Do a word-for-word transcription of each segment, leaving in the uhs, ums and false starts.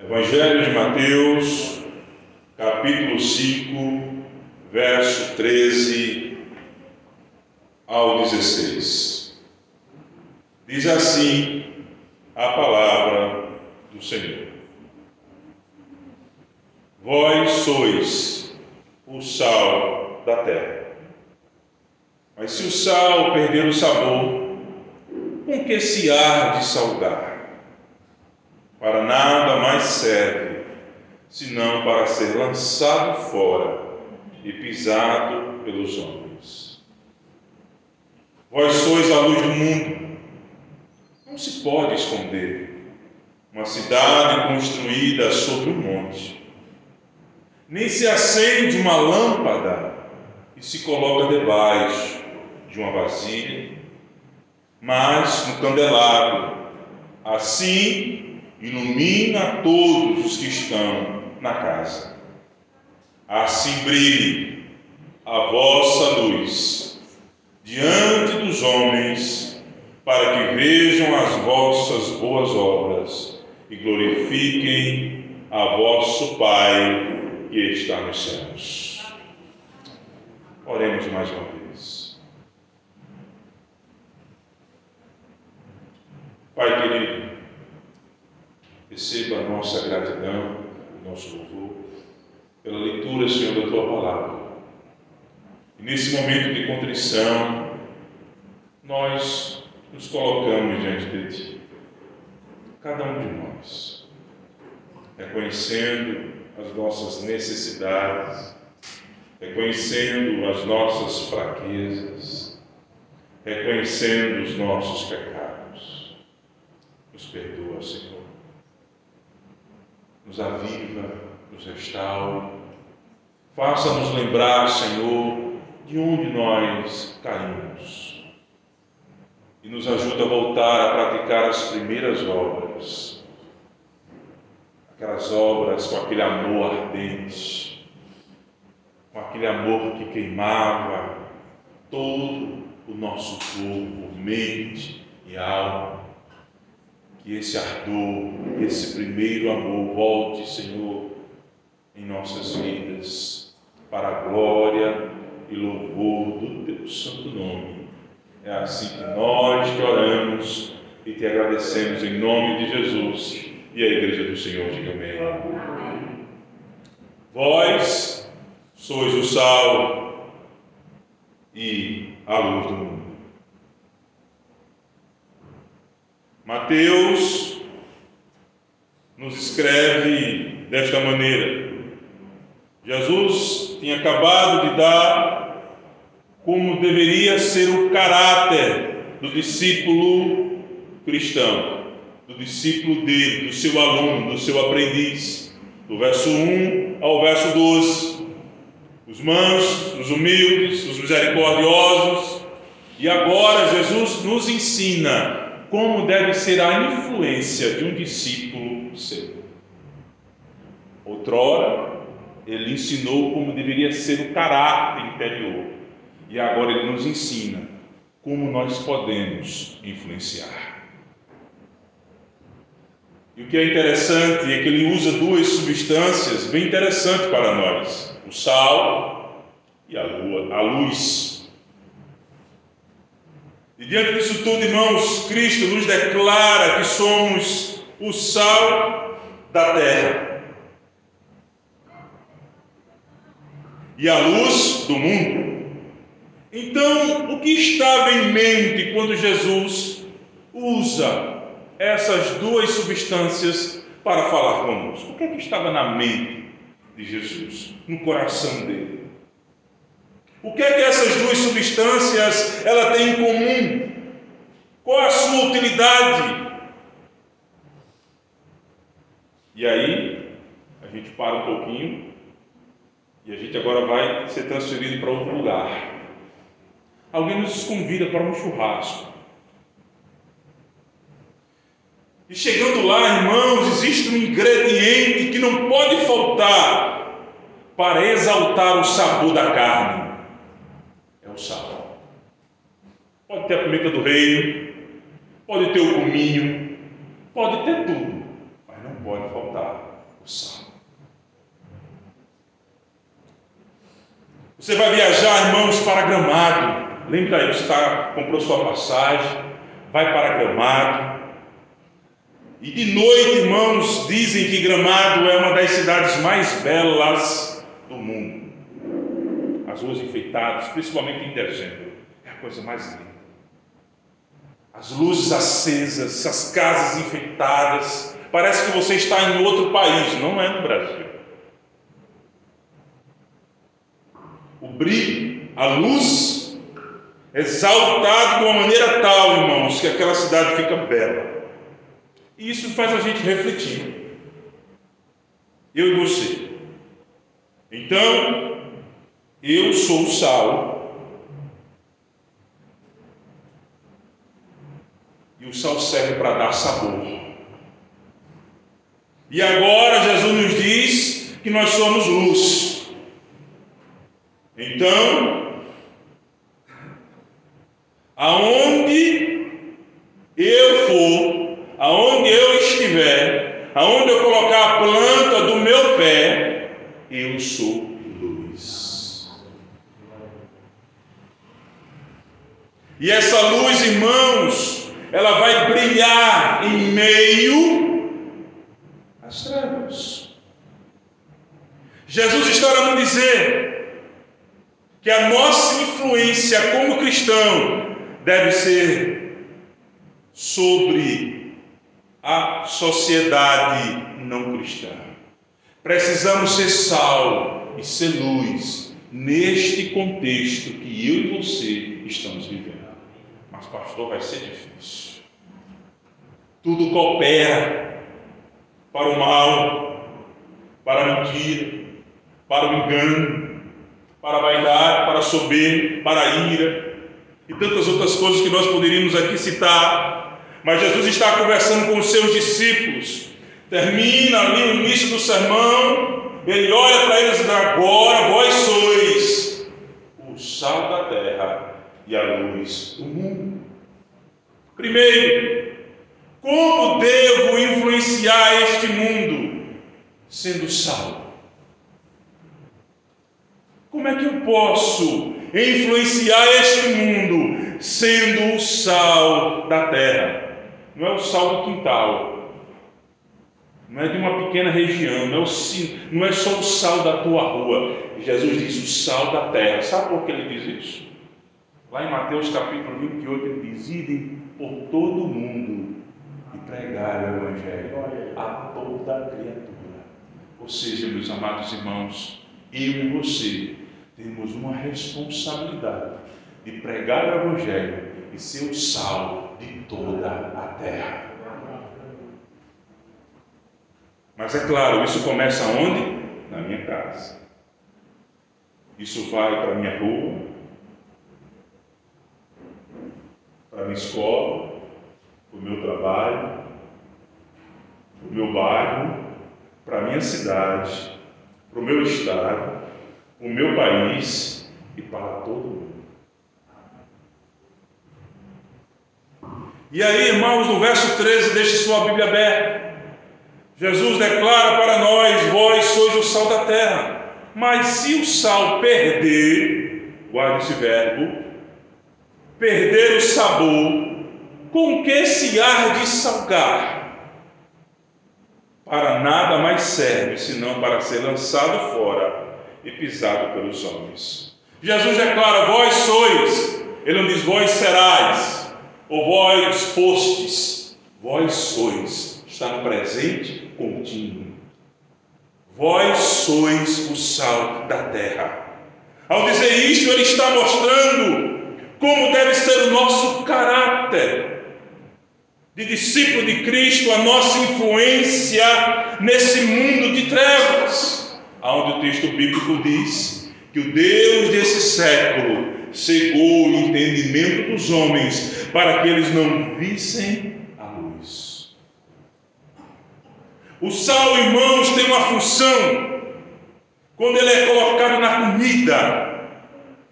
Evangelho de Mateus, capítulo cinco, verso treze ao dezesseis. Diz assim a palavra do Senhor: Vós sois o sal da terra. Mas se o sal perder o sabor, com que se há de salgar? Para nada mais serve, senão para ser lançado fora e pisado pelos homens. Vós sois a luz do mundo. Não se pode esconder uma cidade construída sobre um monte. Nem se acende uma lâmpada e se coloca debaixo de uma vasilha, mas no candelabro. Assim ilumina todos os que estão na casa. Assim brilhe a vossa luz diante dos homens, para que vejam as vossas boas obras e glorifiquem a vosso Pai que está nos céus. Oremos mais uma vez. Pai querido, receba a nossa gratidão, o nosso louvor, pela leitura, Senhor, da Tua Palavra. E nesse momento de contrição, nós nos colocamos diante de Ti, cada um de nós, reconhecendo as nossas necessidades, reconhecendo as nossas fraquezas, reconhecendo os nossos pecados. Nos perdoa, Senhor. Nos aviva, nos restaura. Faça-nos lembrar, Senhor, de onde nós caímos. E nos ajuda a voltar a praticar as primeiras obras. Aquelas obras com aquele amor ardente, com aquele amor que queimava todo o nosso corpo, mente e alma. Que esse ardor, esse primeiro amor volte, Senhor, em nossas vidas, para a glória e louvor do Teu santo nome. É assim que nós te oramos e te agradecemos em nome de Jesus. E a Igreja do Senhor diga amém. Vós sois o sal e a luz do mundo. Mateus nos escreve desta maneira. Jesus tinha acabado de dar como deveria ser o caráter do discípulo cristão, do discípulo dele, do seu aluno, do seu aprendiz, do verso um ao verso doze. Os mansos, os humildes, os misericordiosos. E agora Jesus nos ensina como deve ser a influência de um discípulo seu. Outrora, ele ensinou como deveria ser o caráter interior. E agora ele nos ensina como nós podemos influenciar. E o que é interessante é que ele usa duas substâncias bem interessantes para nós: o sal e a lua, a luz. E diante disso tudo, irmãos, Cristo nos declara que somos o sal da terra e a luz do mundo. Então, o que estava em mente quando Jesus usa essas duas substâncias para falar conosco? O que é que estava na mente de Jesus, no coração dele? O que é que essas duas substâncias ela tem em comum? Qual a sua utilidade? E aí, a gente para um pouquinho e a gente agora vai ser transferido para outro lugar. Alguém nos convida para um churrasco. E chegando lá, irmãos, existe um ingrediente que não pode faltar para exaltar o sabor da carne. Sal. Pode ter a pimenta do reino, pode ter o cominho, pode ter tudo, mas não pode faltar o sal. Você vai viajar, irmãos, para Gramado. Lembra aí, você tá, comprou sua passagem, vai para Gramado. E de noite, irmãos, dizem que Gramado é uma das cidades mais belas do mundo. As ruas enfeitadas, principalmente em dezembro, é a coisa mais linda. As luzes acesas, as casas enfeitadas, parece que você está em outro país, não é no Brasil. O brilho, a luz, exaltado de uma maneira tal, irmãos, que aquela cidade fica bela. E isso faz a gente refletir. Eu e você. Então, eu sou o sal. E o sal serve para dar sabor. E agora Jesus nos diz que nós somos luz. Então, aonde eu for, aonde eu estiver, aonde eu colocar a planta do meu pé, eu sou luz. E essa luz, irmãos, ela vai brilhar em meio às trevas. Jesus está a nos dizer que a nossa influência como cristão deve ser sobre a sociedade não cristã. Precisamos ser sal e ser luz neste contexto que eu e você estamos vivendo. Mas, pastor, vai ser difícil. Tudo coopera para o mal, para a mentira, para o engano, para a vaidade, para a soberba, para a ira e tantas outras coisas que nós poderíamos aqui citar. Mas Jesus está conversando com os seus discípulos. Termina ali o início do sermão. Ele olha para eles e diz: agora vós sois o sal da terra e a luz do mundo. Primeiro, como devo influenciar este mundo sendo sal? Como é que eu posso influenciar este mundo sendo o sal da terra? Não é o sal do quintal, não é de uma pequena região, não é, o, não é só o sal da tua rua. Jesus diz o sal da terra. Sabe por que ele diz isso? Lá em Mateus capítulo vinte e oito, ele diz: idem por todo o mundo e pregai o Evangelho a toda criatura. Ou seja, meus amados irmãos, eu e você temos uma responsabilidade de pregar o Evangelho e ser o sal de toda a terra. Mas é claro, isso começa onde? Na minha casa. Isso vai para a minha rua, para a minha escola, para o meu trabalho, para o meu bairro, para a minha cidade, para o meu estado, para o meu país e para todo mundo. E aí, irmãos, no verso treze, deixe sua Bíblia aberta. Jesus declara para nós: vós sois o sal da terra. Mas se o sal perder, guarde esse verbo, perder o sabor, com que se há de salgar? Para nada mais serve, senão para ser lançado fora e pisado pelos homens. Jesus declara: vós sois. Ele não diz vós serais, ou vós fostes. Vós sois. Está no presente contínuo. Vós sois o sal da terra. Ao dizer isto, ele está mostrando como deve ser o nosso caráter de discípulo de Cristo, a nossa influência nesse mundo de trevas, onde o texto bíblico diz que o Deus desse século cegou o entendimento dos homens para que eles não vissem a luz. O sal, irmãos, tem uma função. Quando ele é colocado na comida,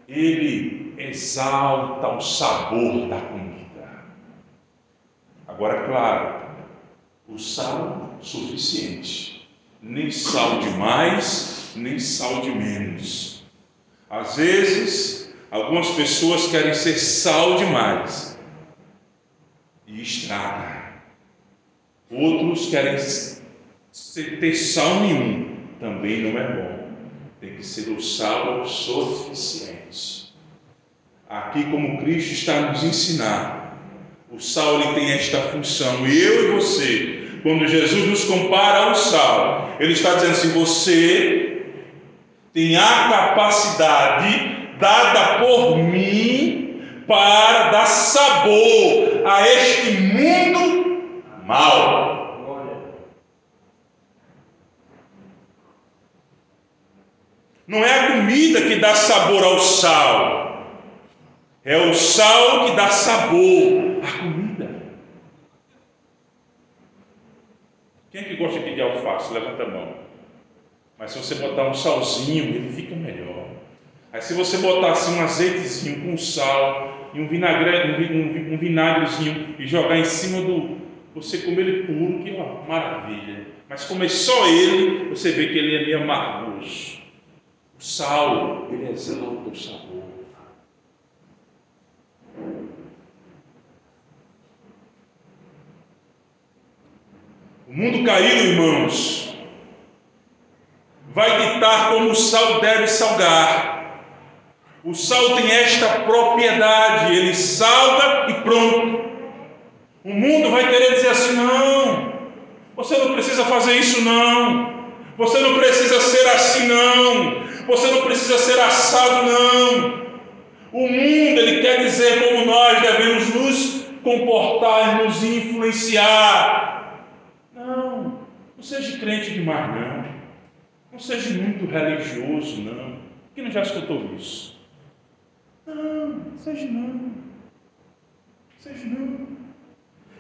ele exalta o sabor da comida. Agora, claro, o sal suficiente, nem sal demais, nem sal de menos. Às vezes, algumas pessoas querem ser sal demais e estraga. Outros querem ter sal nenhum, também não é bom. Tem que ser o sal suficiente. Aqui, como Cristo está nos ensinando, o sal ele tem esta função. Eu e você, quando Jesus nos compara ao sal, ele está dizendo assim: você tem a capacidade dada por mim para dar sabor a este mundo mau. Não é a comida que dá sabor ao sal, é o sal que dá sabor. A comida. Quem é que gosta de alface? Levanta a mão. Mas se você botar um salzinho, ele fica melhor. Aí se você botar assim um azeitezinho com sal e um, vinagre, um, um vinagrezinho e jogar em cima do... Você comer ele puro, que é uma maravilha. Mas comer só ele, você vê que ele é meio amargoso. O sal, ele exalta o sabor. O mundo caído, irmãos, vai ditar como o sal deve salgar. O sal tem esta propriedade, ele salga e pronto. O mundo vai querer dizer assim: não, você não precisa fazer isso não, você não precisa ser assim não, você não precisa ser assado não. O mundo, ele quer dizer como nós devemos nos comportar, nos influenciar. Não, não seja crente demais não, não seja muito religioso não, quem não já escutou isso? Não, não seja não, não seja não.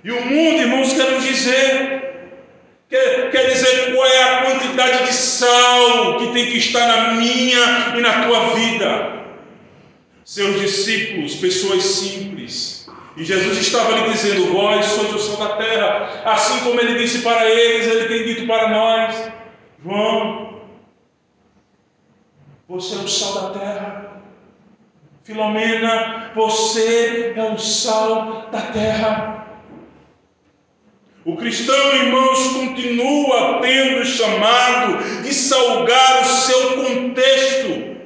E o mundo, irmãos, quer nos dizer, quer, quer dizer qual é a quantidade de sal que tem que estar na minha e na tua vida. Seus discípulos, pessoas simples, e Jesus estava lhe dizendo: vós sois o sal da terra. Assim como ele disse para eles, ele tem dito para nós: João, você é o sal da terra. Filomena, você é o sal da terra. O cristão, irmãos, continua tendo o chamado de salgar o seu contexto,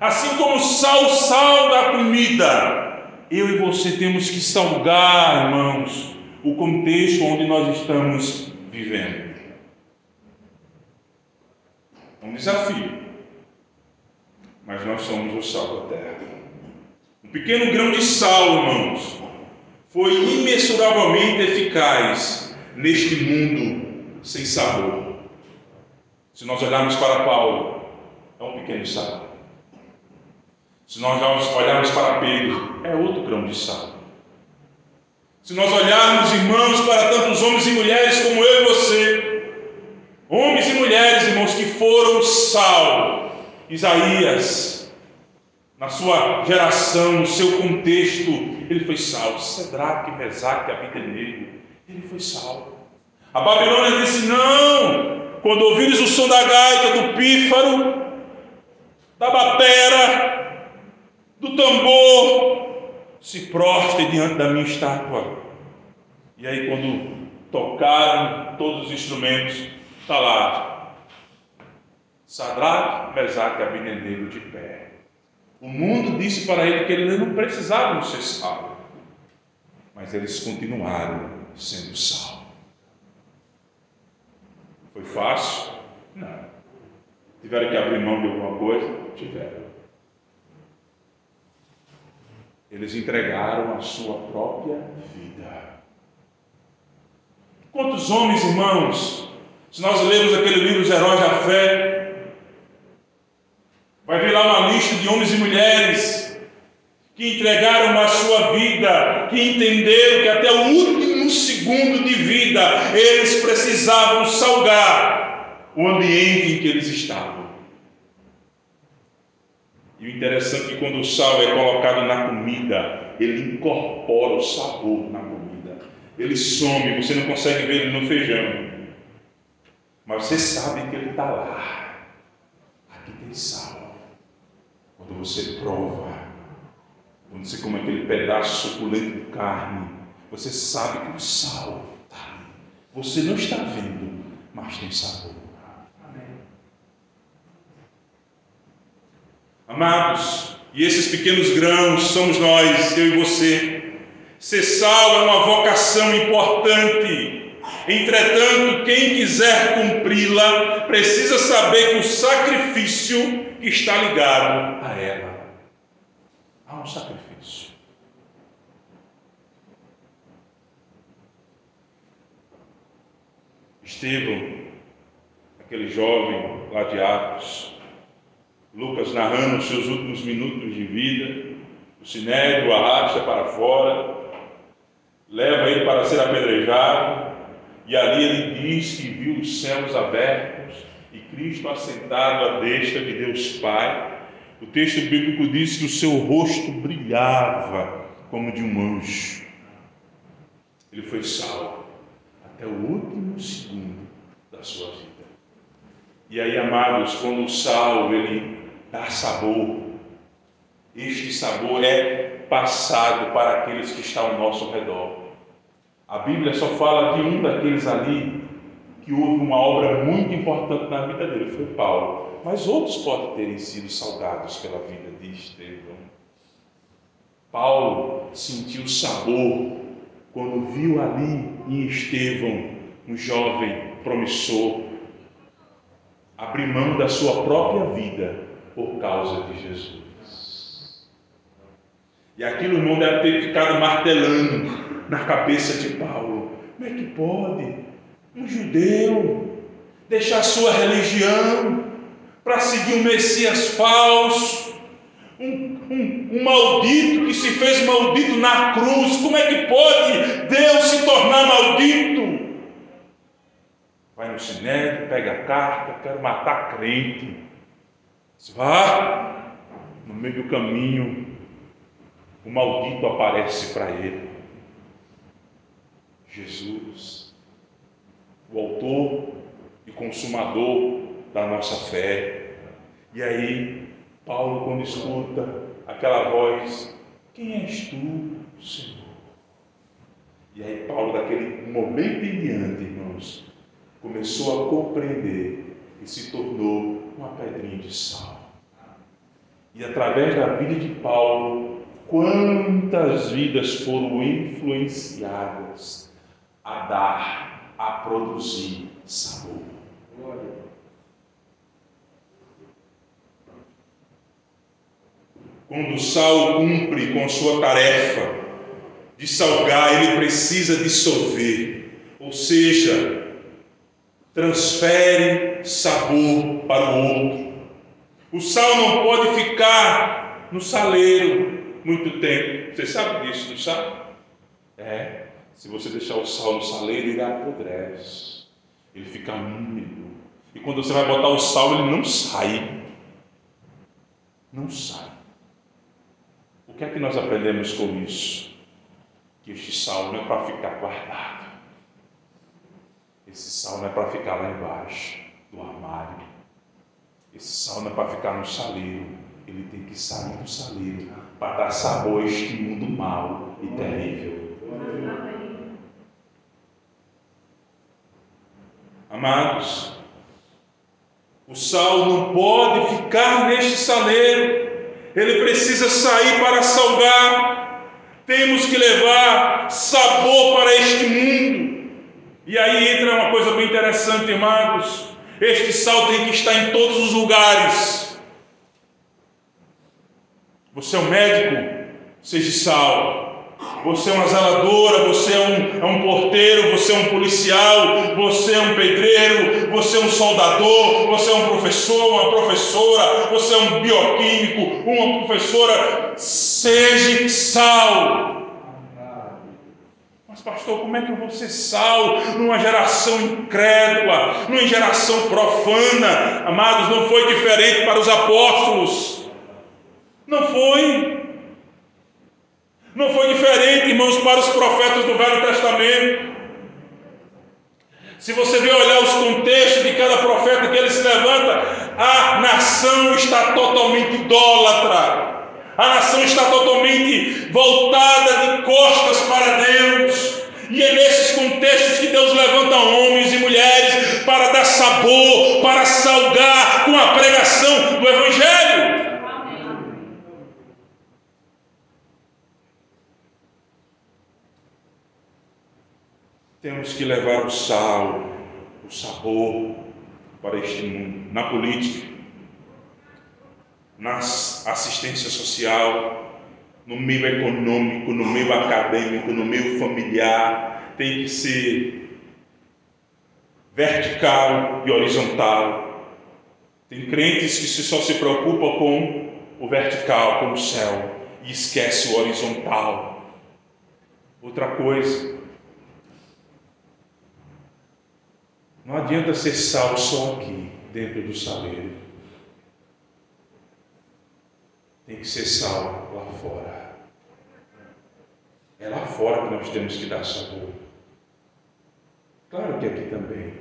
assim como o sal salga a comida. Eu e você temos que salgar, irmãos, o contexto onde nós estamos vivendo. É um desafio, mas nós somos o sal da terra. Um pequeno grão de sal, irmãos, foi imensuravelmente eficaz neste mundo sem sabor. Se nós olharmos para Paulo, é um pequeno sal. Se nós olharmos para Pedro, é outro grão de sal. Se nós olharmos, irmãos, para tantos homens e mulheres como eu e você, homens e mulheres, irmãos, que foram sal. Isaías, na sua geração, no seu contexto, ele foi sal. Sadraque, Mesaque, Abede-nego, ele foi sal. A Babilônia disse: não, quando ouvires o som da gaita, do pífaro, da batera, do tambor, se prostre diante da minha estátua. E aí, quando tocaram todos os instrumentos, está lá Sadraque, Mesaque e Abede-nego de pé. O mundo disse para ele que eles não precisavam ser sal, mas eles continuaram sendo sal. Foi fácil? Não. Tiveram que abrir mão de alguma coisa? Tiveram. Eles entregaram a sua própria vida. Quantos homens, irmãos, se nós lermos aquele livro Os Heróis da Fé, vai vir lá uma lista de homens e mulheres que entregaram a sua vida, que entenderam que até o último segundo de vida eles precisavam salgar o ambiente em que eles estavam. E o interessante é que quando o sal é colocado na comida, ele incorpora o sabor na comida. ele some, você não consegue ver ele no feijão, mas você sabe que ele está lá. Aqui tem sal. Quando você prova, quando você come aquele pedaço suculento de carne, você sabe que o sal está ali. Você não está vendo, mas tem sabor. Amém. Amados, e esses pequenos grãos somos nós, eu e você. Ser salvo é uma vocação importante. Entretanto, quem quiser cumpri-la precisa saber que o sacrifício está ligado a ela. Há um sacrifício. Estêvão, aquele jovem lá de Atos, Lucas narrando os seus últimos minutos de vida, o sinédrio o arrasta para fora, leva ele para ser apedrejado, e ali ele diz que viu os céus abertos e Cristo assentado à destra de Deus Pai. O texto bíblico diz que o seu rosto brilhava como de um anjo. Ele foi salvo até o último segundo da sua vida. E aí, amados, quando o sal ele dá sabor, este sabor é passado para aqueles que estão ao nosso redor. A Bíblia só fala de um daqueles ali que houve uma obra muito importante na vida dele, foi Paulo. Mas outros podem terem sido salgados pela vida de Estêvão. Paulo sentiu sabor quando viu ali em Estêvão um jovem promissor abrir mão da sua própria vida por causa de Jesus. E aquilo, irmão, deve ter ficado martelando na cabeça de Paulo. Como é que pode um judeu deixar sua religião para seguir um Messias falso, um, um, um maldito que se fez maldito na cruz? Como é que pode Deus se tornar maldito? Vai no sinédrio, pega a carta, quero matar crente. Vá no meio do caminho, o maldito aparece para ele. Jesus, o autor e consumador da nossa fé. E aí, Paulo, quando escuta aquela voz, quem és tu, Senhor? E aí, Paulo, daquele momento em diante, irmãos, começou a compreender e se tornou uma pedrinha de sal. E através da vida de Paulo, quantas vidas foram influenciadas a dar, a produzir sabor. Glória. Quando o sal cumpre com sua tarefa de salgar, ele precisa dissolver, ou seja, transfere sabor para o outro. O sal não pode ficar no saleiro muito tempo. Você sabe disso, não sabe? É, se você deixar o sal no saleiro, ele apodrece, ele fica úmido. E quando você vai botar o sal, ele não sai. Não sai. O que é que nós aprendemos com isso? Que este sal não é para ficar guardado. Esse sal não é para ficar lá embaixo do armário. Esse sal não é para ficar no saleiro. Ele tem que sair do saleiro para dar sabor a este mundo mau e terrível. Amados, o sal não pode ficar neste saleiro. Ele precisa sair para salgar. Temos que levar sabor para este mundo. E aí entra uma coisa bem interessante, amados. Este sal tem que estar em todos os lugares. Você é um médico, seja sal. Você é uma zeladora, você é um, é um porteiro, você é um policial, você é um pedreiro, você é um soldador, você é um professor, uma professora, você é um bioquímico, uma professora. Seja sal. Mas, pastor, como é que eu vou ser sal numa geração incrédula, numa geração profana? Amados, não foi diferente para os apóstolos. Não foi. Não foi diferente, irmãos, para os profetas do Velho Testamento. Se você vier olhar os contextos de cada profeta que ele se levanta, a nação está totalmente idólatra. A nação está totalmente voltada de costas para Deus. E é nesses contextos que Deus levanta homens e mulheres para dar sabor, para salgar com a pregação do Evangelho. Temos que levar o sal, o sabor para este mundo, na política, na assistência social, no meio econômico, no meio acadêmico, no meio familiar. Tem que ser vertical e horizontal. Tem crentes que só se preocupam com o vertical, com o céu, e esquece o horizontal. Outra coisa, não adianta ser sal só aqui, dentro do saleiro. Tem que ser sal lá fora. É lá fora que nós temos que dar sabor. Claro que aqui também,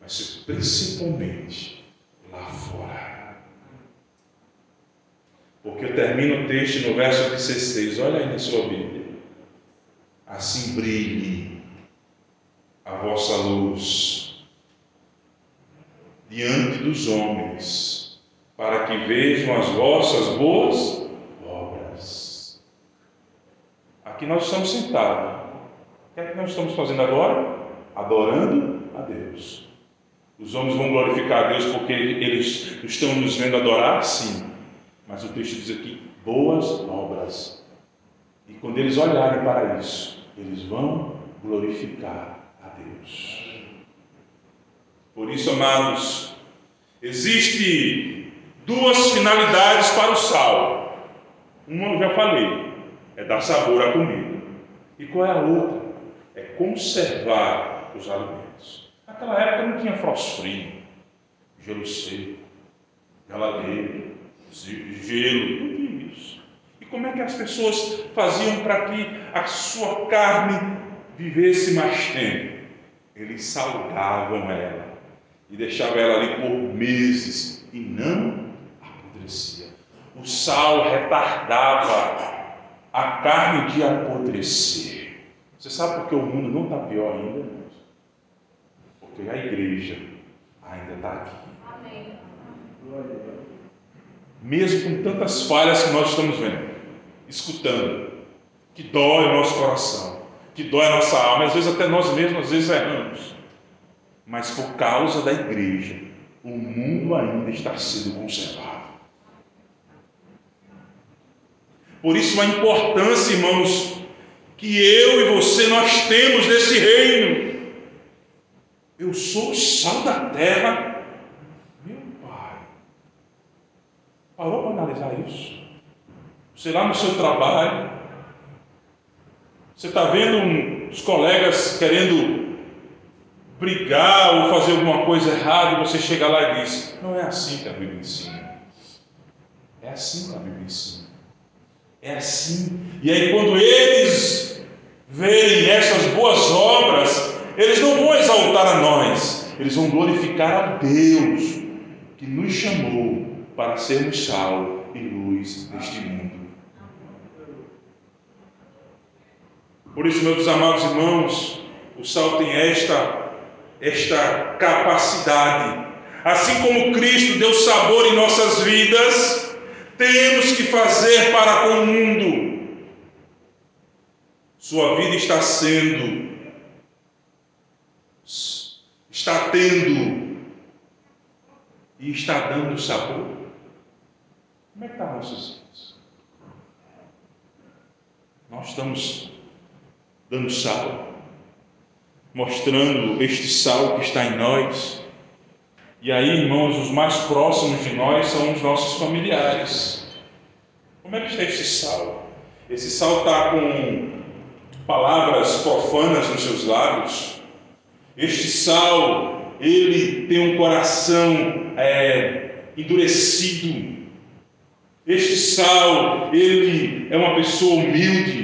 mas principalmente lá fora. Porque eu termino o texto no verso dezesseis. Olha aí na sua Bíblia. Assim brilhe a vossa luz diante dos homens, para que vejam as vossas boas obras. Aqui nós estamos sentados. O que é que nós estamos fazendo agora? Adorando a Deus. Os homens vão glorificar a Deus porque eles estão nos vendo adorar? Sim. Mas o texto diz aqui, boas obras. E quando eles olharem para isso, eles vão glorificar a Deus. Por isso, amados, existe duas finalidades para o sal. Uma eu já falei, é dar sabor à comida. E qual é a outra? É conservar os alimentos. Naquela época não tinha frio, gelo seco, geladeira, gelo, tudo isso. E como é que as pessoas faziam para que a sua carne vivesse mais tempo? Eles salgavam ela e deixava ela ali por meses e não apodrecia. O sal retardava a carne de apodrecer. Você sabe por que o mundo não está pior ainda? Porque a igreja ainda está aqui. Amém. Mesmo com tantas falhas que nós estamos vendo, escutando, que dói o nosso coração, que dói a nossa alma, às vezes até nós mesmos, às vezes erramos. Mas por causa da igreja, o mundo ainda está sendo conservado. Por isso a importância, irmãos, que eu e você nós temos nesse reino. Eu sou o sal da terra, meu Pai. Parou para analisar isso? Você lá no seu trabalho, você está vendo um, os colegas querendo brigar ou fazer alguma coisa errada, e você chega lá e diz, não é assim que a Bíblia ensina. É assim que a Bíblia ensina. É assim. E aí quando eles veem essas boas obras, eles não vão exaltar a nós, eles vão glorificar a Deus que nos chamou para sermos sal e luz neste mundo. Por isso, meus amados irmãos, o sal tem esta esta capacidade. Assim como Cristo deu sabor em nossas vidas, temos que fazer para com o mundo. Sua vida está sendo, está tendo e está dando sabor. Como é que estão nossas vidas? Nós estamos dando sabor, mostrando este sal que está em nós. E aí, irmãos, os mais próximos de nós são os nossos familiares. Como é que está este sal? Esse sal está com palavras profanas nos seus lábios? Este sal, ele tem um coração é, endurecido. Este sal, ele é uma pessoa humilde.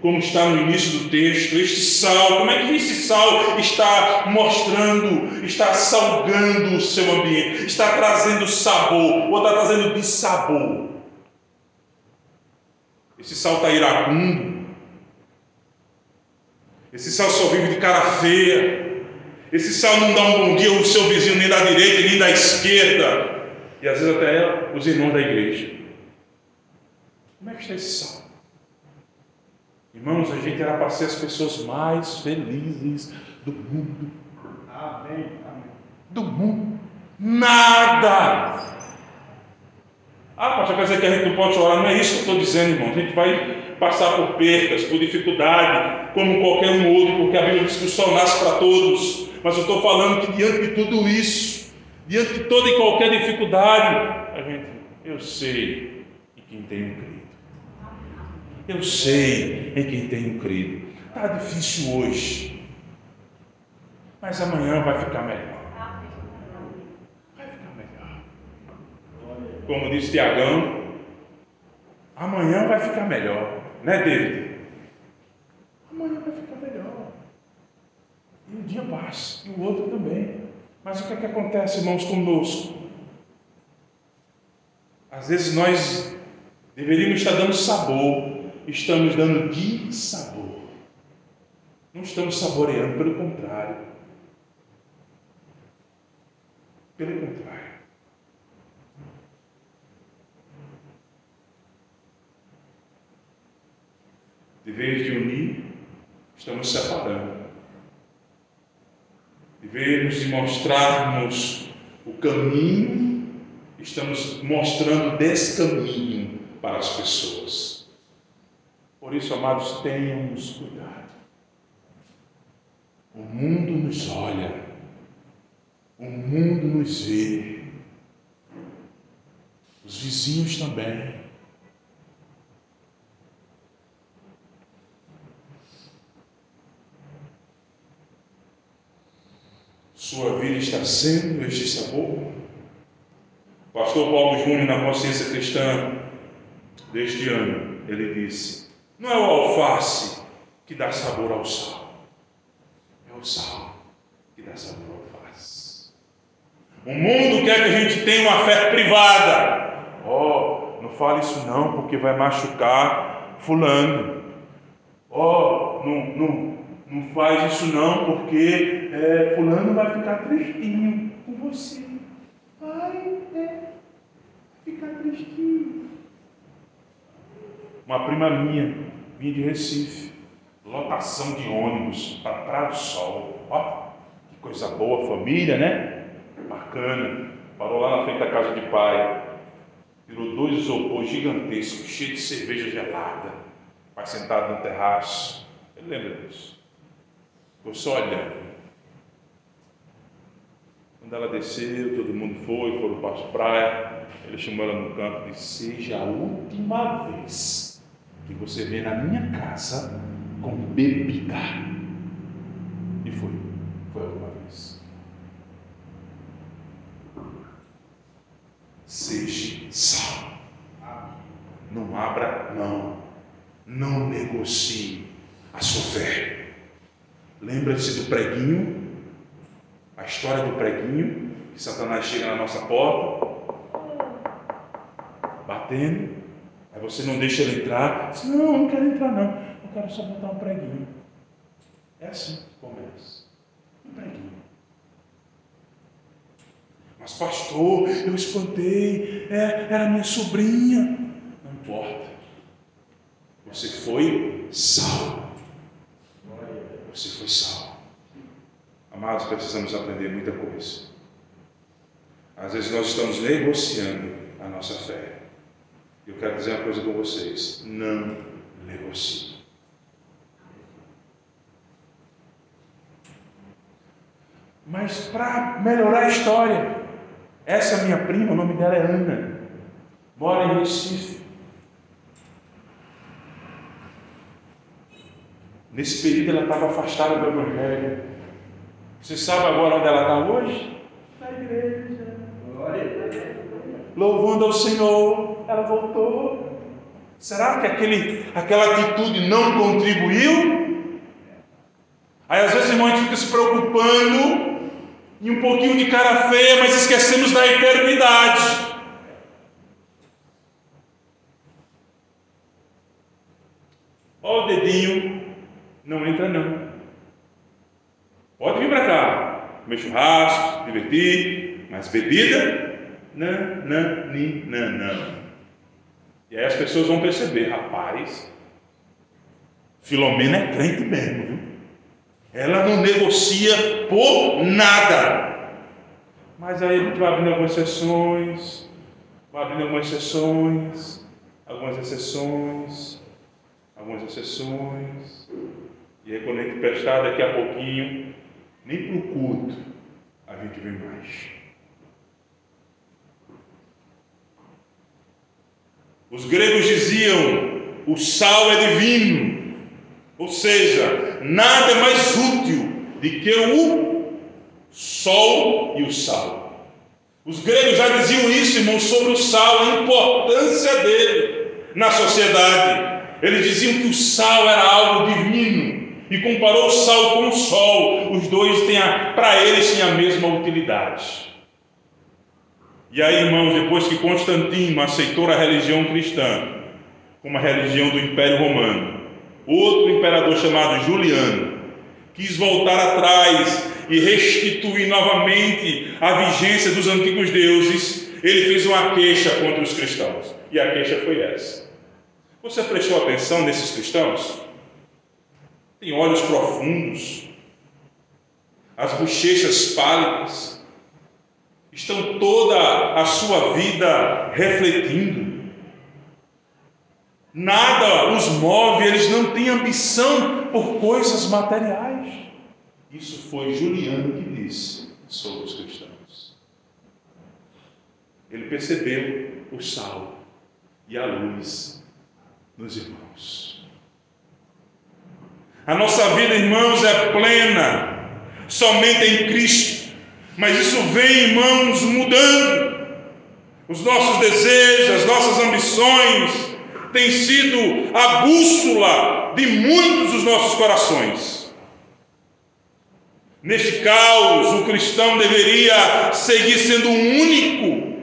como está no início do texto, este sal, como é que esse sal está mostrando, está salgando o seu ambiente, está trazendo sabor, ou está trazendo dissabor? Esse sal está iracundo, esse sal só vive de cara feia, esse sal não dá um bom dia ao seu vizinho, nem da direita, nem da esquerda, e às vezes até os irmãos da igreja. Como é que está esse sal? Irmãos, a gente era para ser as pessoas mais felizes do mundo. Amém, amém. Do mundo. Nada. Ah, pastor, quer dizer que a gente não pode chorar? Não é isso que eu estou dizendo, irmão. A gente vai passar por percas, por dificuldade, como qualquer um outro, porque a Bíblia diz que o sol nasce para todos. Mas eu estou falando que diante de tudo isso, diante de toda e qualquer dificuldade, a gente, eu sei em quem tenho crido. Eu sei em quem tenho crido. Está difícil hoje, mas amanhã vai ficar melhor. Vai ficar melhor. Como disse Tiagão, amanhã vai ficar melhor, né, David? Amanhã vai ficar melhor. E um dia passa, e o outro também. Mas o que é que acontece, irmãos, conosco? Às vezes nós deveríamos estar dando sabor. Estamos dando dissabor. Não estamos saboreando, pelo contrário. Pelo contrário. De vez de unir, estamos separando. De vez de mostrarmos o caminho, estamos mostrando descaminho para as pessoas. Por isso, amados, tenhamos cuidado. O mundo nos olha, o mundo nos vê, os vizinhos também. Sua vida está sendo este sabor? Pastor Paulo Júnior, na Consciência Cristã deste ano, ele disse: não é o alface que dá sabor ao sal, é o sal que dá sabor ao alface. O mundo quer que a gente tenha uma fé privada. Oh, não fale isso não, porque vai machucar fulano. Oh, não, não, não faz isso não, porque é, fulano vai ficar tristinho com você. Vai é, ficar tristinho. Uma prima minha, vinha de Recife, lotação de ônibus para Praia do Sol. Ó, que coisa boa, família, né? Bacana. Parou lá na frente da casa de pai, tirou dois isopores gigantescos, cheios de cerveja gelada. Pai sentado no terraço. Ele lembra disso. Ficou só olhando. Quando ela desceu, todo mundo foi, foram para a praia. Ele chamou ela no canto e disse: seja a última vez que você vem na minha casa com bebida. E foi, foi uma vez. Seja sal. Não abra mão. Não negocie a sua fé. Lembra-se do preguinho, a história do preguinho, que Satanás chega na nossa porta, batendo. Aí você não deixa ele entrar. Diz: não, não quero entrar não, eu quero só botar um preguinho. É assim que começa. Um preguinho. Mas pastor, eu espantei, é, era minha sobrinha. Não importa. Você foi salvo. Você foi salvo. Amados, precisamos aprender muita coisa. Às vezes nós estamos negociando a nossa fé. Eu quero dizer uma coisa com vocês: não negocie. Mas para melhorar a história, essa minha prima, o nome dela é Ana, mora em Recife. Nesse período ela estava afastada do Evangelho. Você sabe agora onde ela está hoje? Na igreja. Glória a Deus. Louvando ao Senhor. Ela voltou, Será que aquele, aquela atitude não contribuiu? Aí às vezes, irmão, a gente fica se preocupando e um pouquinho de cara feia, mas esquecemos da eternidade. Ó o dedinho, não entra não. Pode vir para cá, comer churrasco, divertir, mas bebida, não, não, nem, não, não. E aí as pessoas vão perceber, rapaz, Filomena é crente mesmo, viu? Ela não negocia por nada. Mas aí a gente vai abrindo algumas exceções, vai abrindo algumas exceções, algumas exceções, algumas exceções. E aí quando a gente prestar daqui a pouquinho, nem pro culto a gente vem mais. Os gregos diziam, o sal é divino, ou seja, nada é mais útil do que o sol e o sal. Os gregos já diziam isso, irmão, sobre o sal, a importância dele na sociedade. Eles diziam que o sal era algo divino e comparou o sal com o sol. Os dois têm, para eles, têm a mesma utilidade. E aí, irmãos, depois que Constantino aceitou a religião cristã como a religião do Império Romano, outro imperador chamado Juliano quis voltar atrás e restituir novamente a vigência dos antigos deuses. Ele fez uma queixa contra os cristãos. E a queixa foi essa. Você prestou atenção nesses cristãos? Tem olhos profundos, as bochechas pálidas, estão toda a sua vida refletindo. Nada os move, eles não têm ambição por coisas materiais. Isso foi Juliano que disse sobre os cristãos. Ele percebeu o sal e a luz nos irmãos. A nossa vida, irmãos, é plena somente em Cristo. Mas isso vem, irmãos, mudando. Os nossos desejos, as nossas ambições têm sido a bússola de muitos dos nossos corações. Neste caos, o cristão deveria seguir sendo único,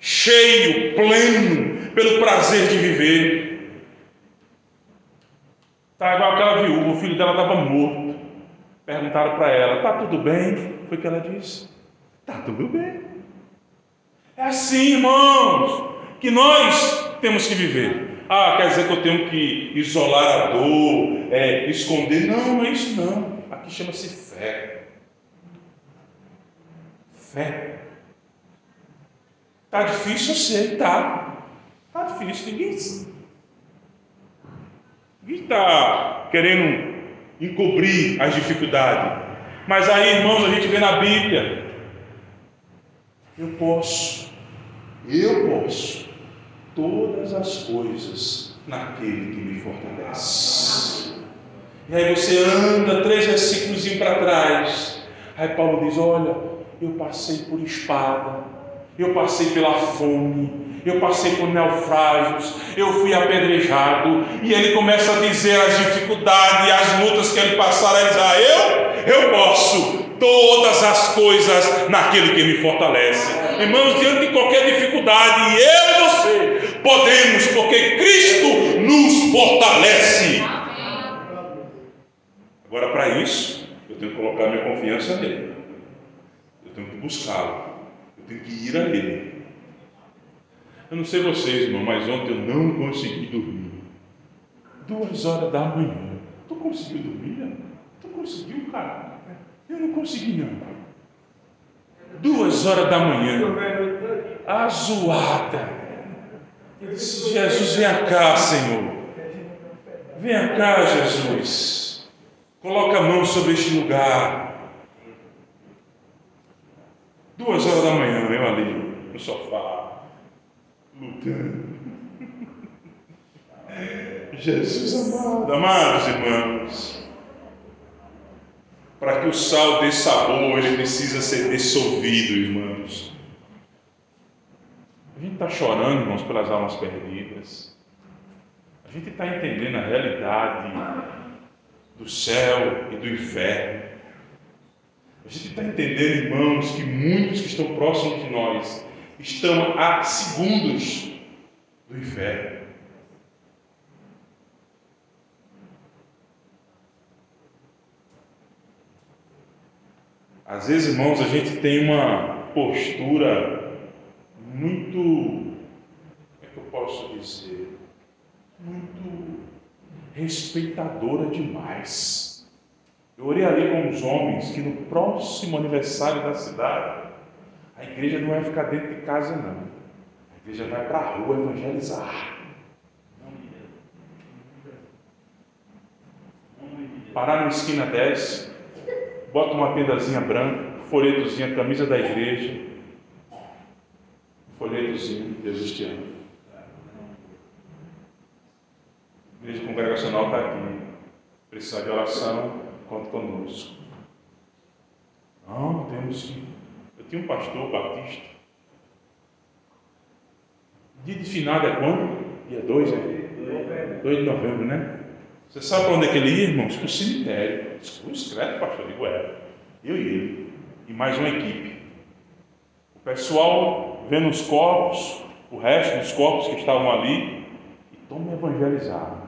cheio, pleno, pelo prazer de viver. Está igual aquela viúva, o filho dela estava morto. Perguntaram para ela, está tudo bem? Foi o que ela disse, está tudo bem. É assim, irmãos, que nós temos que viver. Ah, quer dizer que eu tenho que isolar a dor, é, esconder. Não, não é isso não. Aqui chama-se fé. Fé. Está difícil, eu sei, está. Está difícil, ninguém sabe. Ninguém está querendo encobrir as dificuldades. Mas aí, irmãos, a gente vê na Bíblia. Eu posso, eu posso todas as coisas naquele que me fortalece. E aí você anda três versículos para trás. Aí Paulo diz, olha, eu passei por espada, eu passei pela fome, eu passei por naufrágios, eu fui apedrejado. E ele começa a dizer as dificuldades, as lutas que ele passara. Ele diz, ah, eu, eu posso todas as coisas naquele que me fortalece. Irmãos, diante de qualquer dificuldade, eu e você podemos, porque Cristo nos fortalece. Agora, para isso, eu tenho que colocar minha confiança nele, eu tenho que buscá-lo, eu tenho que ir a ele. Eu não sei vocês, irmão, mas ontem eu não consegui dormir. Duas horas da manhã. Tu conseguiu dormir, não? Tu conseguiu, cara? Eu não consegui, não. Duas horas da manhã. Azuada. Eu disse, Jesus, vem cá, Senhor. Vem cá, Jesus. Coloca a mão sobre este lugar. Duas horas da manhã, eu ali no sofá. Lutando. Jesus amado, amados irmãos, para que o sal dê sabor, ele precisa ser dissolvido, irmãos. está chorando, irmãos, pelas almas perdidas. A gente está entendendo a realidade do céu e do inferno. A gente está entendendo, irmãos, que muitos que estão próximos de nós estão a segundos do inferno. Às vezes, irmãos, a gente tem uma postura muito, como é que eu posso dizer, muito respeitadora demais. Eu orei ali com os homens que no próximo aniversário da cidade, a igreja não vai ficar dentro de casa, não. A igreja vai para a rua evangelizar. Parar na esquina dez, bota uma tendazinha branca, folhetozinha, camisa da igreja, folhetozinho, Deus te ama. A igreja congregacional está aqui, precisar de oração, conta conosco. Não, temos que... Eu tinha um pastor, Batista, dia de finado é quando? Dia dois, né? dois de novembro, né? Você sabe para onde é que ele ia, irmãos? Para o cemitério. Escreve, pastor, digo, é. Eu e ele. E mais uma equipe. O pessoal vendo os corpos, o resto dos corpos que estavam ali, e toma evangelizar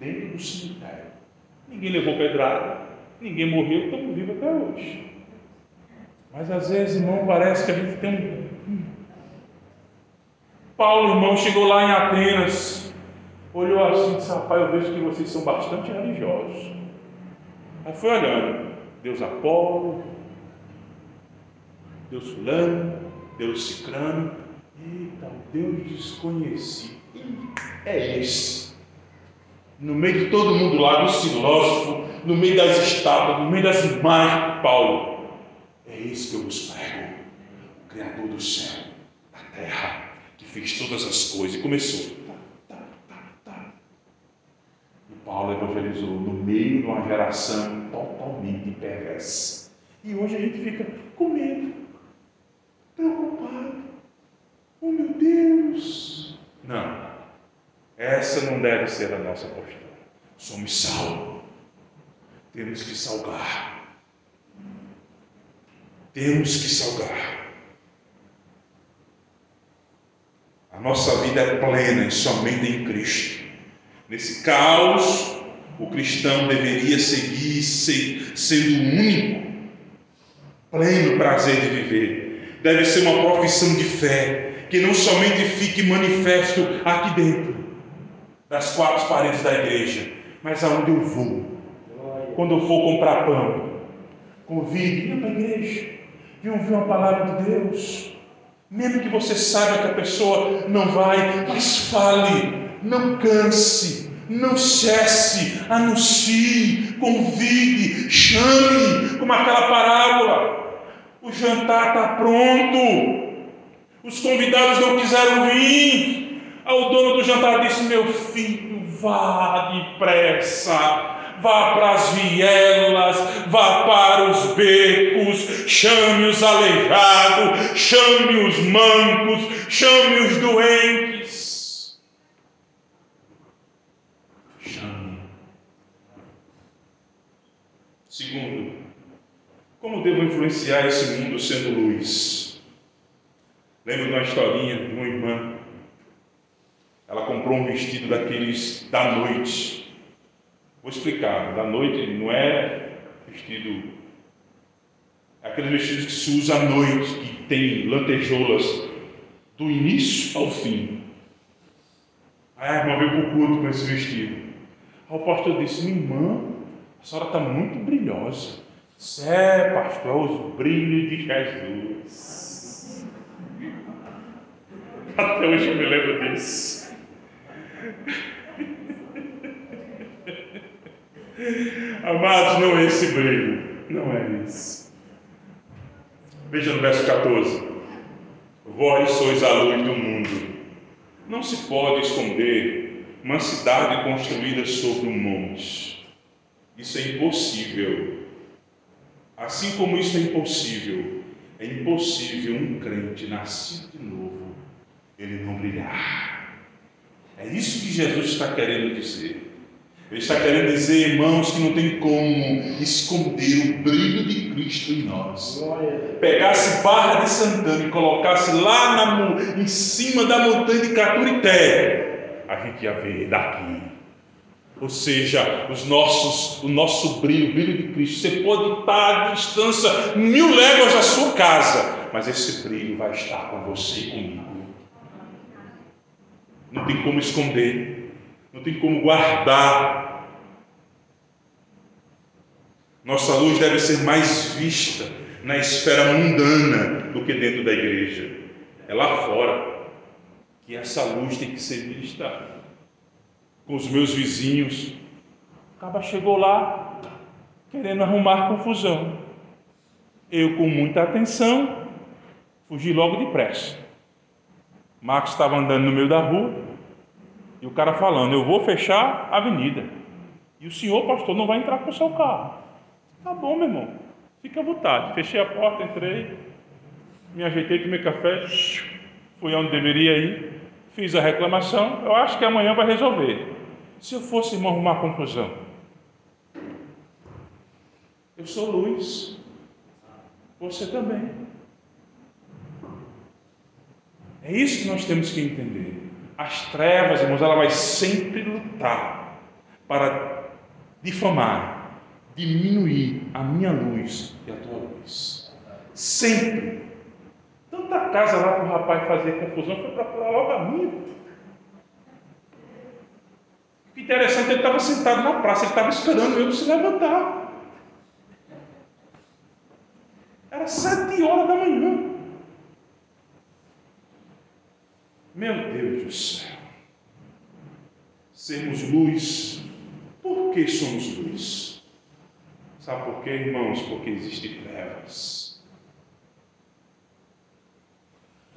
dentro do cemitério. Ninguém levou pedrada, ninguém morreu, estamos vivos até hoje. Mas às vezes, irmão, parece que a gente tem um... Paulo, irmão, chegou lá em Atenas... Olhou assim e disse, rapaz, eu vejo que vocês são bastante religiosos. Aí foi olhando, Deus Apolo, Deus fulano, Deus cicrano. Eita, o Deus desconhecido é esse. No meio de todo mundo lá, dos filósofos, no meio das estátuas, no meio das imagens, Paulo, é esse que eu vos prego, o Criador do céu, da terra, que fez todas as coisas. E começou... Paulo evangelizou no meio de uma geração totalmente perversa. E hoje a gente fica com medo, preocupado. Oh, meu Deus! Não, essa não deve ser a nossa postura. Somos sal. Temos que salgar. Temos que salgar. A nossa vida é plena e somente em Cristo. Nesse caos, o cristão deveria seguir sendo o único, pleno prazer de viver. Deve ser uma profissão de fé, que não somente fique manifesto aqui dentro, das quatro paredes da igreja, mas aonde eu vou. Quando eu for comprar pão, convide, venha para a igreja, venha ouvir uma palavra de Deus. Mesmo que você saiba que a pessoa não vai, mas fale. Não canse, não cesse, anuncie, convide, chame, como aquela parábola. O jantar está pronto, os convidados não quiseram vir. O dono do jantar disse, meu filho, vá depressa, vá para as vielas, vá para os becos, chame os aleijados, chame os mancos, chame os doentes. Segundo, como devo influenciar esse mundo sendo luz? Lembro de uma historinha de uma irmã. Ela comprou um vestido daqueles da noite. Vou explicar. Da noite não é vestido... É aqueles vestidos que se usa à noite, que tem lantejoulas do início ao fim. Aí a irmã veio para o culto com esse vestido. Aí o pastor disse, minha irmã, a senhora está muito brilhosa. Isso é, pastor, o brilho de Jesus. Até hoje eu me lembro disso. Amados, não é esse brilho. Não é isso. Veja no verso catorze. Vós sois a luz do mundo. Não se pode esconder uma cidade construída sobre um monte. Isso é impossível. Assim como isso é impossível, é impossível um crente nascido de novo ele não brilhar. É isso que Jesus está querendo dizer. Ele está querendo dizer, irmãos, que não tem como esconder o brilho de Cristo em nós. Pegasse Barra de Santana e colocasse lá na, em cima da montanha de Caturité, a gente ia ver daqui. Ou seja, os nossos, o nosso brilho, o brilho de Cristo. Você pode estar à distância mil léguas da sua casa, mas esse brilho vai estar com você e comigo. Não tem como esconder. Não tem como guardar. Nossa luz deve ser mais vista na esfera mundana do que dentro da igreja. É lá fora que essa luz tem que ser vista. Com os meus vizinhos, o cara chegou lá querendo arrumar confusão. Eu, com muita atenção, fugi logo depressa. Marcos estava andando no meio da rua. E o cara falando, eu vou fechar a avenida. E o senhor, pastor, não vai entrar com o seu carro. Tá bom, meu irmão. Fica à vontade. Fechei a porta, entrei. Me ajeitei, tomei café. Fui onde deveria ir. Fiz a reclamação. Eu acho que amanhã vai resolver. Se eu fosse, irmão, arrumar confusão. Eu sou luz. Você também. É isso que nós temos que entender. As trevas, irmãos, ela vai sempre lutar para difamar, diminuir a minha luz e a tua luz. Sempre. Tanta casa lá para o rapaz fazer confusão, foi para logo a minha. O que interessante, ele estava sentado na praça, ele estava esperando eu se levantar. Era sete horas da manhã. Meu Deus do céu, sermos luz, por que somos luz? Sabe por quê, irmãos? Porque existem trevas.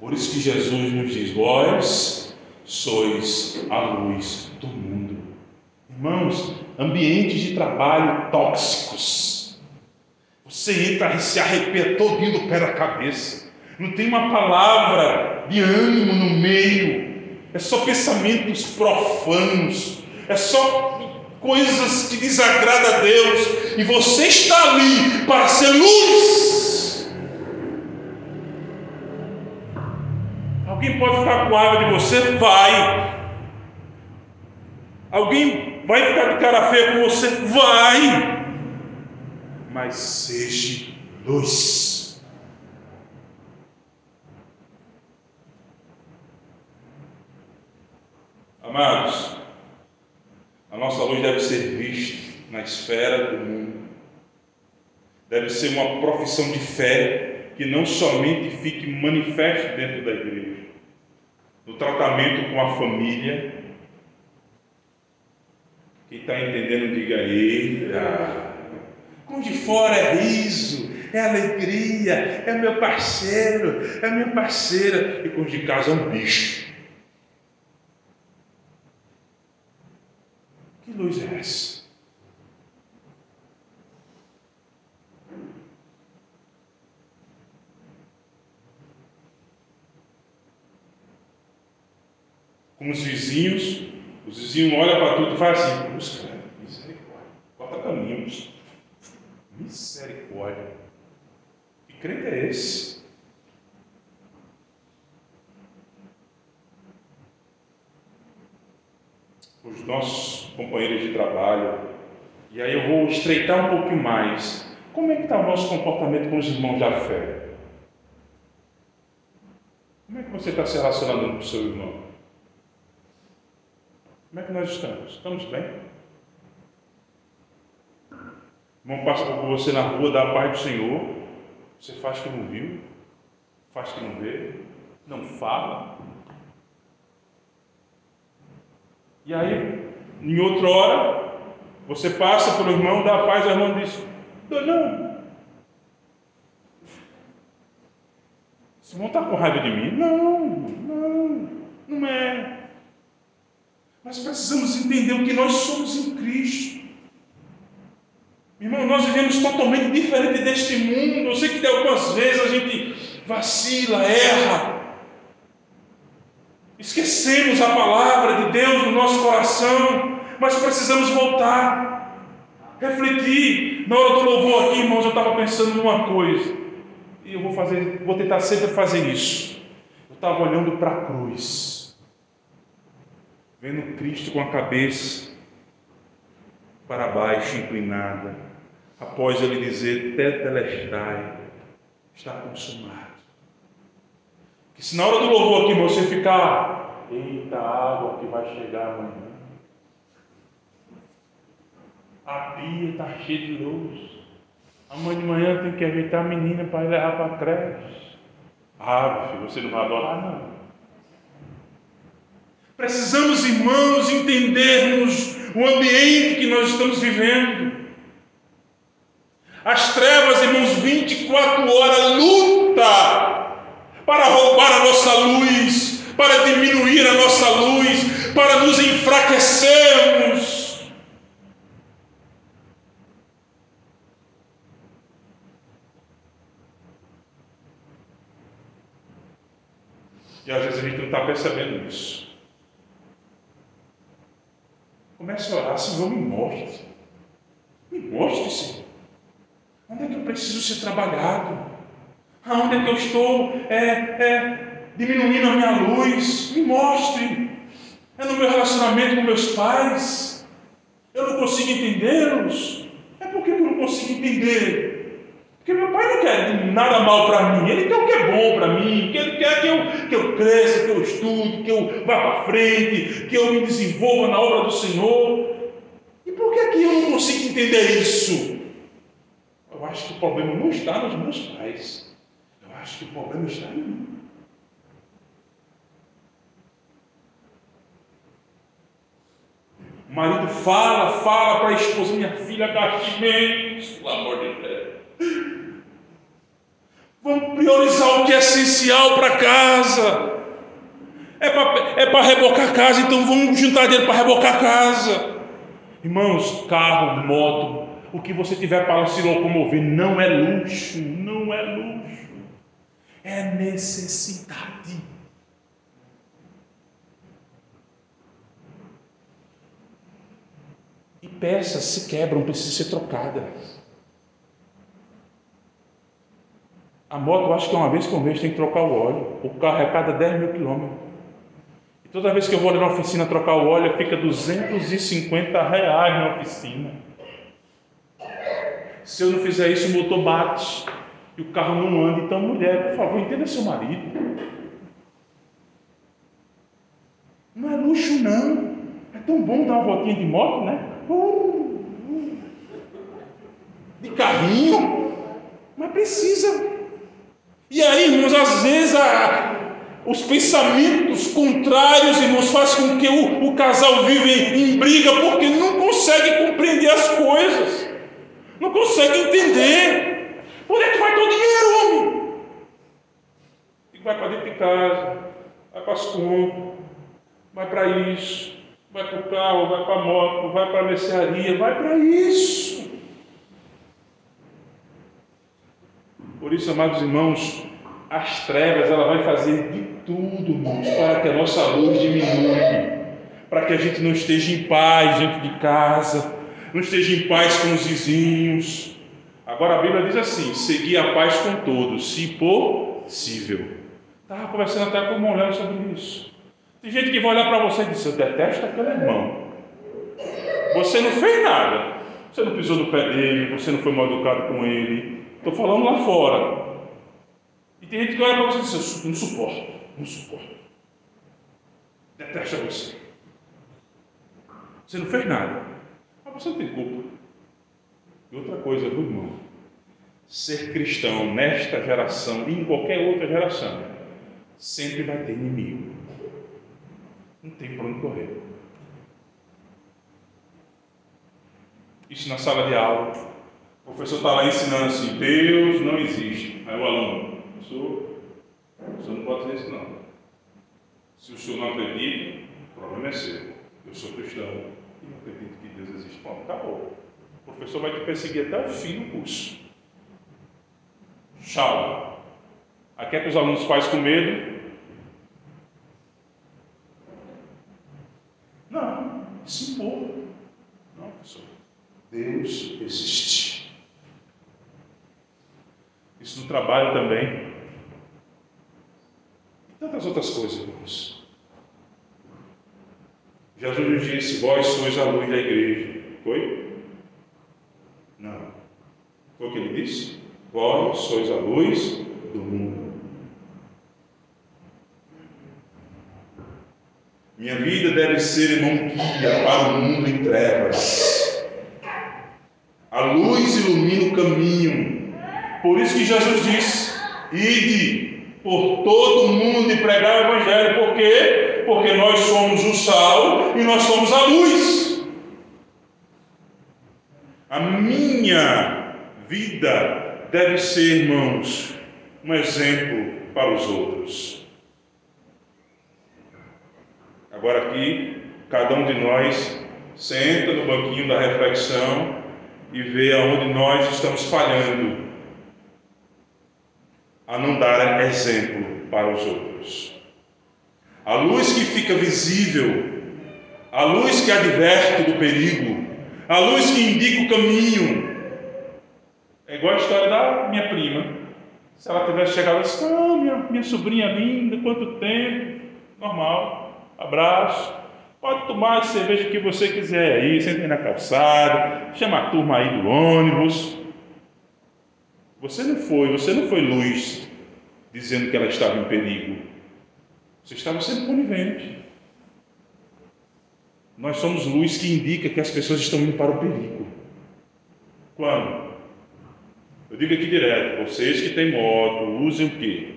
Por isso que Jesus nos diz, vós sois a luz do mundo. Irmãos, ambientes de trabalho tóxicos. Você entra e se arrepia todinho do pé da cabeça. Não tem uma palavra de ânimo no meio. É só pensamentos profanos. É só coisas que desagradam a Deus. E você está ali para ser luz. Alguém pode ficar com raiva de você? Vai. Alguém vai ficar de cara feia com você? Vai. Mas seja luz. Amados, a nossa luz deve ser vista na esfera do mundo. Deve ser uma profissão de fé que não somente fique manifesta dentro da igreja, no tratamento com a família. Quem está entendendo, diga eita. Com de fora é riso, é alegria, é meu parceiro, é minha parceira. E com de casa é um bicho. Que luz é essa? Com os vizinhos, os vizinhos olham para tudo e fazem assim, busca, misericórdia, corta caminhos, misericórdia. Que crente é esse? Os nossos companheiros de trabalho, e aí eu vou estreitar um pouquinho mais. Como é que está o nosso comportamento com os irmãos da fé? Como é que você está se relacionando com o seu irmão? Como é que nós estamos? Estamos bem? O irmão passa por você na rua, dá a paz do Senhor, você faz que não viu, faz que não vê, não fala. E aí, em outra hora, você passa pelo irmão, dá a paz, o irmão diz, não, esse irmão está com raiva de mim. Não, não, não é. Nós precisamos entender o que nós somos em Cristo. Irmão, nós vivemos totalmente diferente deste mundo. Eu sei que algumas vezes a gente vacila, erra. Esquecemos a palavra de Deus no nosso coração, mas precisamos voltar, refletir. Na hora do louvor aqui, irmãos, eu estava pensando numa coisa, e eu vou fazer, vou tentar sempre fazer isso. Eu estava olhando para a cruz, vendo Cristo com a cabeça para baixo, inclinada, após ele dizer tetelestai, está consumado. Que se na hora do louvor aqui você ficar, eita, água que vai chegar amanhã, a pia está cheia de luz, amanhã de manhã tem que ajeitar a menina para levar para a creche. Ah, filho, você não vai adorar, não. Precisamos, irmãos, entendermos o ambiente que nós estamos vivendo. As trevas, irmãos, vinte e quatro horas luta para roubar a nossa luz, para diminuir a nossa luz, para nos enfraquecermos. E às vezes a gente não está percebendo isso. Comece a orar, Senhor, me mostre. Me mostre, Senhor. Onde é que eu preciso ser trabalhado? Aonde é que eu estou é, é, diminuindo a minha luz? Me mostre. É no meu relacionamento com meus pais? Eu não consigo entendê-los? É porque eu não consigo entender. Porque meu pai não quer nada mal para mim. Ele quer o que é bom para mim. Ele quer que eu, que eu cresça, que eu estude, que eu vá para frente, que eu me desenvolva na obra do Senhor. E por que, é que eu não consigo entender isso? Eu acho que o problema não está nos meus pais. Acho que o problema está em mim. O marido fala, fala para a esposa, minha filha, gaste menos, pelo amor de Deus. Vamos priorizar o que é essencial para casa. É para é para rebocar a casa, então vamos juntar dinheiro para rebocar a casa. Irmãos, carro, moto, o que você tiver para se locomover não é luxo, não é luxo. É necessidade. E peças se quebram, precisam ser trocadas. A moto, eu acho que é uma vez por mês tem que trocar o óleo. O carro é cada dez mil quilômetros. E toda vez que eu vou ali na oficina trocar o óleo, fica duzentos e cinquenta reais na oficina. Se eu não fizer isso, o motor bate. E o carro não anda. Então, mulher, por favor, entenda seu marido. Não é luxo, não. É tão bom dar uma voltinha de moto, né? Uh, uh. De carrinho. Mas precisa. E aí, irmãos, às vezes a, os pensamentos contrários, irmãos, faz com que o, o casal viva em, em briga, porque não consegue compreender as coisas. Não consegue entender. Onde é que vai todo o dinheiro, homem? E vai para dentro de casa, vai para as compras, vai para isso, vai para o carro, vai para a moto, vai para a mercearia, vai para isso. Por isso, amados irmãos, as trevas, ela vai fazer de tudo, irmãos, para que a nossa luz diminua, para que a gente não esteja em paz dentro de casa, não esteja em paz com os vizinhos. Agora a Bíblia diz assim, seguir a paz com todos, se possível. Estava conversando até com o irmão sobre isso. Tem gente que vai olhar para você e diz, eu detesto aquele irmão. Você não fez nada. Você não pisou no pé dele, você não foi mal educado com ele. Estou falando lá fora. E tem gente que olha para você e diz, eu não suporto, não suporto. Detesta você. Você não fez nada. Mas você não tem culpa. Outra coisa, meu irmão, ser cristão nesta geração e em qualquer outra geração, sempre vai ter inimigo. Não tem para onde correr. Isso na sala de aula. O professor está lá ensinando assim, Deus não existe. Aí o aluno, professor, o senhor não pode dizer isso não. Se o senhor não acredita, o problema é seu. Eu sou cristão e não acredito que Deus existe. Bom, acabou. O professor vai te perseguir até o fim do curso. Tchau. Aqui é que os alunos fazem com medo. Deus existe. Isso no trabalho também. E tantas outras coisas, irmãos. Jesus disse: vós sois a luz da igreja. Foi? Não. Foi o que ele disse? Vós sois a luz do mundo. Minha vida deve ser, irmão, guia para o mundo em trevas. A luz ilumina o caminho. Por isso que Jesus disse: ide por todo o mundo e pregar o Evangelho. Por quê? Porque nós somos o sal e nós somos a luz. A minha vida deve ser, irmãos, um exemplo para os outros. Agora aqui, cada um de nós senta no banquinho da reflexão e vê aonde nós estamos falhando a não dar exemplo para os outros. A luz que fica visível, a luz que adverte do perigo, a luz que indica o caminho. É igual a história da minha prima. Se ela tivesse chegado e disse: ah, minha, minha sobrinha linda, quanto tempo, normal. Abraço, pode tomar a cerveja que você quiser aí, senta aí na calçada, chama a turma aí do ônibus. Você não foi, você não foi luz dizendo que ela estava em perigo. Você estava sendo conivente. Nós somos luz que indica que as pessoas estão indo para o perigo. Quando? Eu digo aqui direto, vocês que têm moto, usem o quê?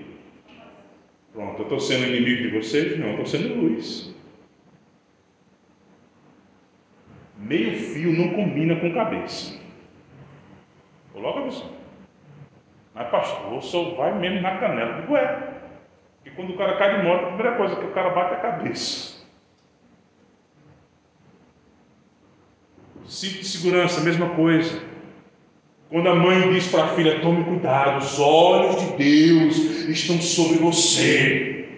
Pronto, eu estou sendo inimigo de vocês? Não, eu estou sendo luz. Meio fio não combina com cabeça. Coloca a visão. Mas pastor, só vai mesmo na canela. Digo, é. Porque quando o cara cai de moto, a primeira coisa que o cara bate é a cabeça. Cinto de segurança, mesma coisa. Quando a mãe diz para a filha: tome cuidado, os olhos de Deus estão sobre você.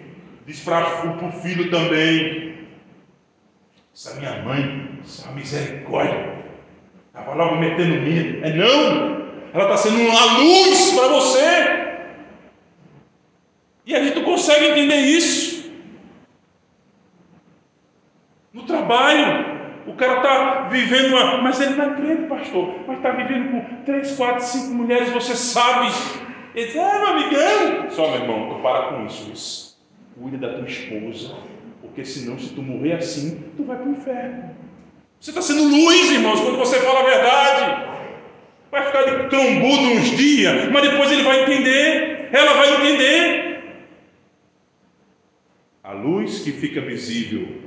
Diz para o filho também: essa minha mãe, essa misericórdia, estava logo metendo medo. É não, ela está sendo uma luz para você. E a gente não consegue entender isso. No trabalho, o cara está vivendo uma... Mas ele não crê, pastor. Mas está vivendo com três, quatro, cinco mulheres, você sabe. Ele diz: ah, meu amigão. Só, meu irmão, tu para com isso, isso. Cuida da tua esposa. Porque senão, se tu morrer assim, tu vai para o inferno. Você está sendo luz, irmãos, quando você fala a verdade. Vai ficar de trombudo uns dias, mas depois ele vai entender. Ela vai entender. A luz que fica visível,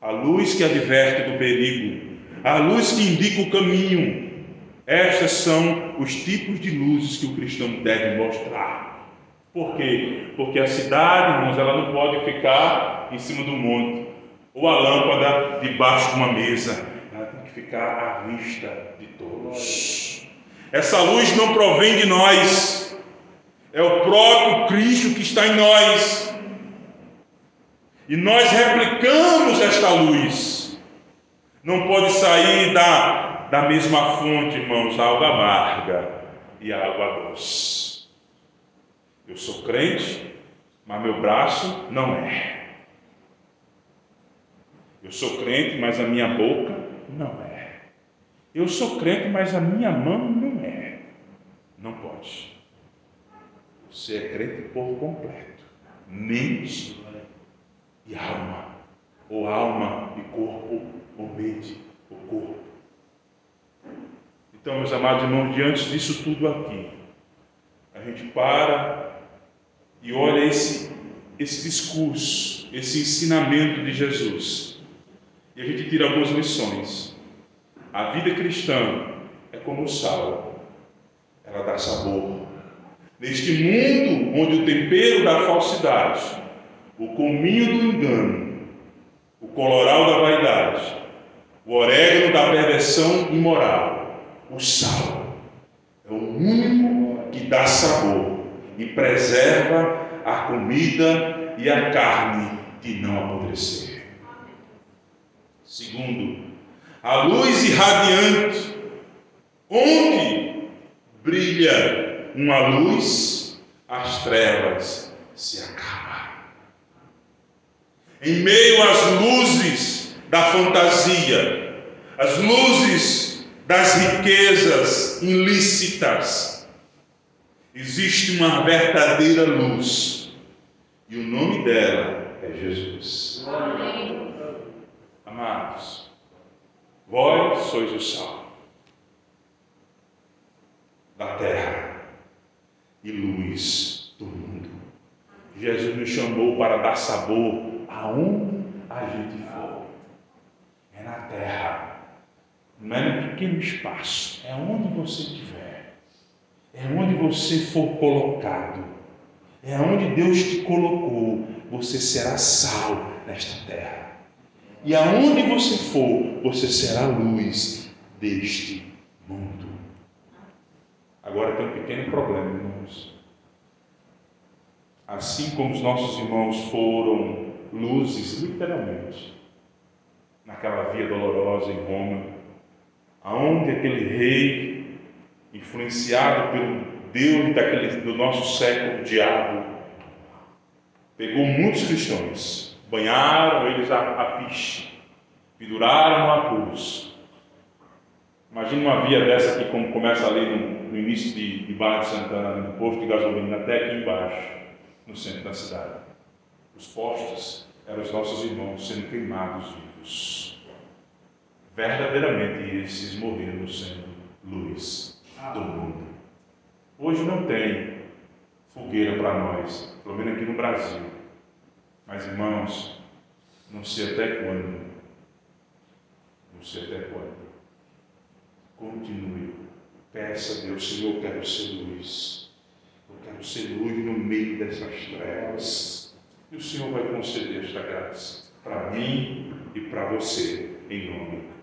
a luz que adverte do perigo, a luz que indica o caminho. Estes são os tipos de luzes que o cristão deve mostrar. Por quê? Porque a cidade, irmãos, ela não pode ficar em cima do monte, ou a lâmpada debaixo de uma mesa. Ela tem que ficar à vista de todos. Essa luz não provém de nós. É o próprio Cristo que está em nós. E nós replicamos esta luz. Não pode sair da, da mesma fonte, irmãos, a água amarga e a água doce. Eu sou crente, mas meu braço não é. Eu sou crente, mas a minha boca não é. Eu sou crente, mas a minha mão não é. Não pode. Você é crente por completo. Mente e alma, ou alma e corpo, ou mente, ou corpo. Então, meus amados irmãos, diante disso tudo aqui, a gente para e olha esse, esse discurso, esse ensinamento de Jesus, e a gente tira algumas lições. A vida cristã é como o sal, ela dá sabor. Neste mundo onde o tempero da falsidade, o cominho do engano, o colorau da vaidade, o orégano da perversão imoral, o sal é o único que dá sabor e preserva a comida e a carne de não apodrecer. Segundo, a luz irradiante Onde brilha uma luz, as trevas se acabam. Em meio às luzes da fantasia, às luzes das riquezas ilícitas, existe uma verdadeira luz, e o nome dela é Jesus. Amém. Amados, vós sois o sal da terra e luz do mundo. Jesus nos chamou para dar sabor aonde a gente for. É na terra, não é no pequeno espaço, é onde você estiver, é onde você for colocado, é onde Deus te colocou, você será sal nesta terra. E aonde você for, você será luz deste mundo. Agora tem um pequeno problema, irmãos. Assim como os nossos irmãos foram luzes, literalmente, naquela via dolorosa em Roma, aonde aquele rei, influenciado pelo Deus daquele, do nosso século, o diabo, pegou muitos cristãos, banharam eles a, a piche, penduraram a cruz. Imagina uma via dessa que como começa ali no, no início de, de Barra de Santana, no posto de gasolina, até aqui embaixo, no centro da cidade. Os postes eram os nossos irmãos sendo queimados vivos. Verdadeiramente esses morreram sendo luz do mundo. Hoje não tem fogueira para nós, pelo menos aqui no Brasil. Mas, irmãos, não sei até quando, não sei até quando, continue, peça a Deus, Senhor, eu quero ser luz, eu quero ser luz no meio dessas trevas, e o Senhor vai conceder esta graça para mim e para você, em nome